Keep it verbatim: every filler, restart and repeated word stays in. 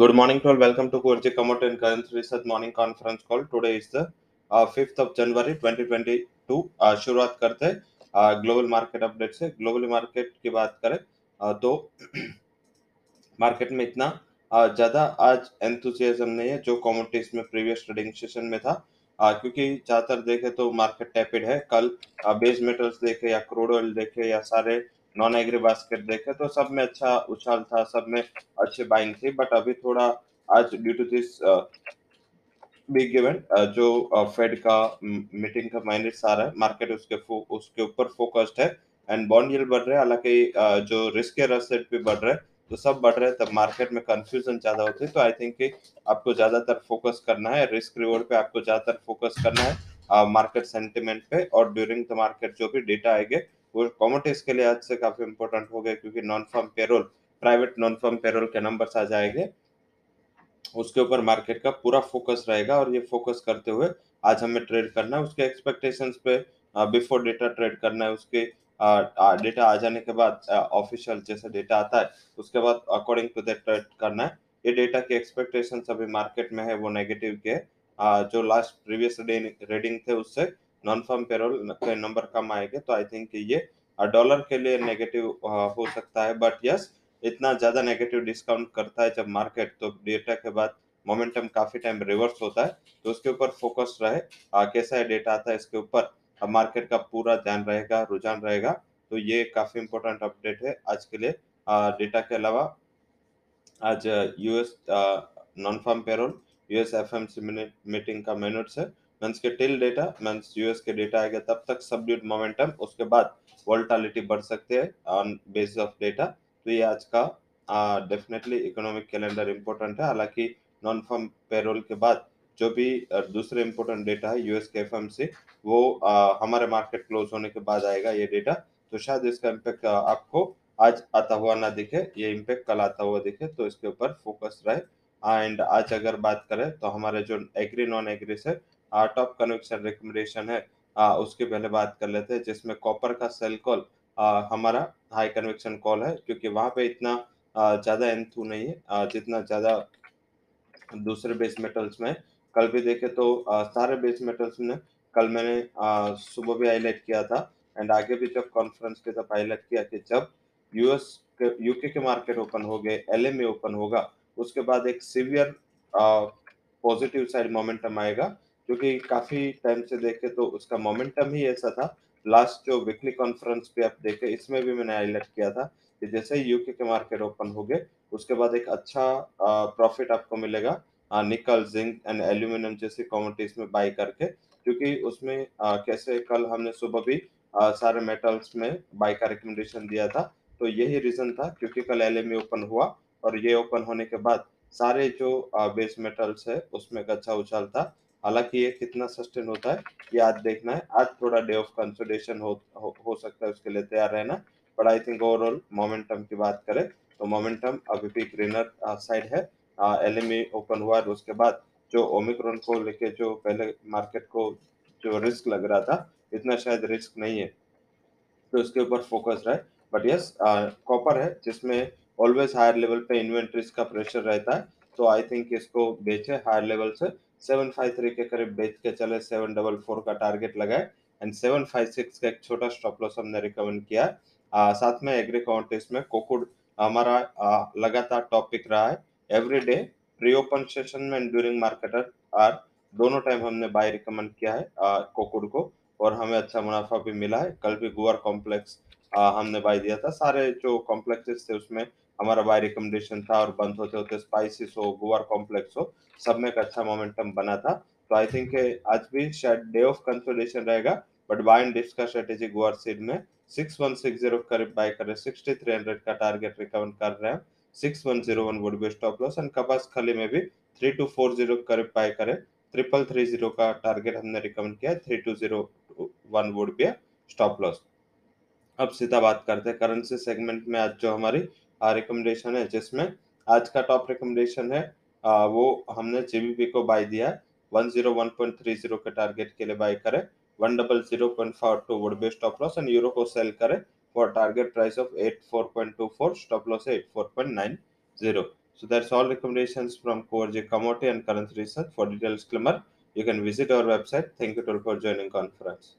Good morning to all. Welcome to Korje Commodity and Currency Research Morning Conference Call. Today is the uh, fifth of January twenty twenty-two. uh, शुरुआत करते हैं uh, global market update से. Global market की बात करें uh, तो market में इतना uh, ज़्यादा आज एंथुसियाज्म नहीं है जो कमोडिटीज में प्रीवियस ट्रेडिंग सेशन में था, uh, क्योंकि ज़्यादातर देखे तो मार्केट टैपिड है. कल uh, बेस मेटल्स देखे या क्रूड ऑयल देखे या सारे नॉन एग्री बास्केट देखे तो सब में अच्छा उछाल था, सब में अच्छे बाइंग थी. बट अभी थोड़ा आज due to this big event जो फेड uh, का मीटिंग का माइनस आ रहा है, मार्केट उसके उसके ऊपर फोकस्ड है एंड बॉन्ड यील्ड बढ़ रहे हैं. हालांकि uh, जो रिस्कियर एसेट भी बढ़ रहे हैं तो सब बढ़ रहे हैं, तब मार्केट में कंफ्यूजन ज्यादा होती है. तो आई थिंक कि आपको ज्यादातर फोकस करना है रिस्क रिवॉर्ड पे, आपको ज्यादातर फोकस करना है मार्केट uh, सेंटिमेंट पे. और ड्यूरिंग द मार्केट जो भी डेटा आएंगे वो कमोडिटीज के लिए आज से काफी इंपॉर्टेंट हो गए, क्योंकि non farm payroll, private non farm payroll के नंबर्स आ जाएंगे, उसके ऊपर मार्केट का पूरा फोकस रहेगा. और ये फोकस करते हुए आज हमें ट्रेड करना है, उसके एक्सपेक्टेशंस पे बिफोर डेटा ट्रेड करना है. उसके डेटा आ जाने के बाद ऑफिशियल जैसा डेटा आता है उसके बाद अकॉर्डिंग टू दैट ट्रेड करना है. ये डेटा की एक्सपेक्टेशंस अभी मार्केट में है वो नेगेटिव के है, जो लास्ट प्रीवियस रीडिंग थे उससे नॉन फर्म पेरोल के नंबर कम आएंगे. तो आई थिंक ये डॉलर के लिए नेगेटिव हो सकता है, बट यस इतना ज्यादा नेगेटिव डिस्काउंट करता है जब मार्केट तो डेटा के बाद मोमेंटम काफी टाइम रिवर्स होता है. तो उसके ऊपर फोकस रहे, कैसा डेटा आता है इसके ऊपर मार्केट का पूरा ध्यान रहेगा, रुझान रहेगा. तो ये काफी इंपॉर्टेंट अपडेट है आज के लिए. डेटा के अलावा आज US non farm payroll, US F M C meeting का मिनट्स है. मेंस के टिल डेटा, मेंस यूएस के डेटा आएगा तब तक सबड्यूड मोमेंटम, उसके बाद वोलेटिलिटी बढ़ सकते हैं ऑन बेसिस ऑफ डेटा. तो ये आज का डेफिनेटली इकोनॉमिक कैलेंडर इम्पोर्टेंट है. हालांकि नॉन फर्म पेरोल के बाद जो भी दूसरे इम्पोर्टेंट डेटा है यूएस के एफएमसी वो आ, हमारे मार्केट क्लोज होने के बाद आएगा ये डेटा. तो शायद इसका इम्पेक्ट आपको आज आता हुआ ना दिखे, ये इम्पेक्ट कल आता हुआ दिखे, तो इसके ऊपर फोकस रहे. एंड आज अगर बात करें तो हमारे जो एग्री नॉन एग्री से टॉप कन्विक्शन रिकमेंडेशन है आ, उसके पहले बात कर लेते हैं, जिसमें कॉपर का सेल कॉल हमारा हाई कन्विक्शन कॉल है, क्योंकि वहां पे इतना ज़्यादा एंथू नहीं है आ, जितना ज़्यादा दूसरे बेस मेटल्स में. कल भी देखे तो आ, सारे बेस मेटल्स में कल मैंने आ, सुबह भी हाईलाइट किया था एंड आगे भी जब कॉन्फ्रेंस के तब हाईलाइट किया कि जब यूएस के यूके के मार्केट ओपन हो गए, एलएमई ओपन होगा, उसके बाद एक सीवियर पॉजिटिव साइड मोमेंटम आएगा, क्योंकि काफी टाइम से देखे तो उसका मोमेंटम ही ऐसा था. लास्ट जो वीकली कॉन्फ्रेंस पे आप देखे इसमें भी मैंने हाईलाइट किया था कि जैसे यूके के मार्केट ओपन हो गए उसके बाद एक अच्छा प्रॉफिट आपको मिलेगा निकल, जिंक एंड एल्यूमिनियम जैसी कमोडिटीज में बाई करके, क्योंकि उसमें आ, कैसे कल हमने सुबह भी आ, सारे मेटल्स में बाई का रिकमेंडेशन दिया था. तो यही रीजन था, क्योंकि कल एलएमई ओपन हुआ और ये ओपन होने के बाद सारे जो बेस मेटल्स है उसमें एक अच्छा उछाल था. हालांकि ये कितना सस्टेन होता है ये आज देखना है. आज थोड़ा डे ऑफ कंसोलिडेशन हो, हो हो सकता है, उसके लिए तैयार रहना. But I think overall momentum की बात करें तो मोमेंटम अभी भी ग्रीनर साइड है. एलएमई ओपन हुआ और उसके बाद जो ओमिक्रॉन को लेके जो पहले मार्केट को जो रिस्क लग रहा था इतना शायद रिस्क नहीं है, तो उसके ऊपर फोकस रहे. बट यस कॉपर है जिसमें ऑलवेज हायर लेवल पे इन्वेंट्रीज का प्रेशर रहता है, तो आई थिंक इसको बेचे हायर लेवल से. सेवन फिफ्टी थ्री के करीब बेच के चले, सेवन फोर फोर का टारगेट लगाए एंड सेवन फिफ्टी सिक्स का एक छोटा स्टॉप लॉस हमने रिकमेंड किया. आ, साथ में एग्री कॉन्टेस्ट में कोको हमारा लगातार टॉपिक रहा है every day. Pre open session में ड्यूरिंग मार्केटर आर दोनों टाइम हमने बाय रिकमेंड किया है कोको को और हमें अच्छा मुनाफा भी मिला है. कल भी गुआर कॉम्प्लेक्स हमने बाय दिया था, सारे जो कॉम्प्लेक्सेस थे उसमें हमारा बाय रिकमेंडेशन था और बंद होते होते स्पाइसिस हो, गुआर कॉम्प्लेक्स हो, सब में एक अच्छा मोमेंटम बना था. तो आई थिंक आज भी शायद डे ऑफ कंसोलिडेशन रहेगा, बट बाय एंड डिप्स का स्ट्रेटेजी गुआरसीड में सिक्स वन सिक्स जीरो के करीब बाय कर रहे हैं, सिक्सटी थ्री हंड्रेड का टारगेट रिकवर कर रहे हैं, six one zero one would be stop loss. And कपास खली में भी थर्टी टू फोर्टी के करीब बाय करें, ट्रिपल थ्री जीरो का टारगेट हमने रिकमेंड किया, thirty two zero one would be stop loss. अब सीधा बात करते हैं करेंसी सेगमेंट में. आज जो हमारी रिकमेंडेशन है जिसमें आज का टॉप रिकमेंडेशन है आ, वो हमने जीबीपी को बाय दिया है, one zero one point thirty के टारगेट के लिए बाय करें, one zero zero point forty two would be stop loss. And euro को सेल करें for target price of eighty four point two four, stop loss eighty four point nine zero. So that's all recommendations from Korje Commodity and Currency Research. For detailed disclaimer, you can visit our website. Thank you all for joining conference.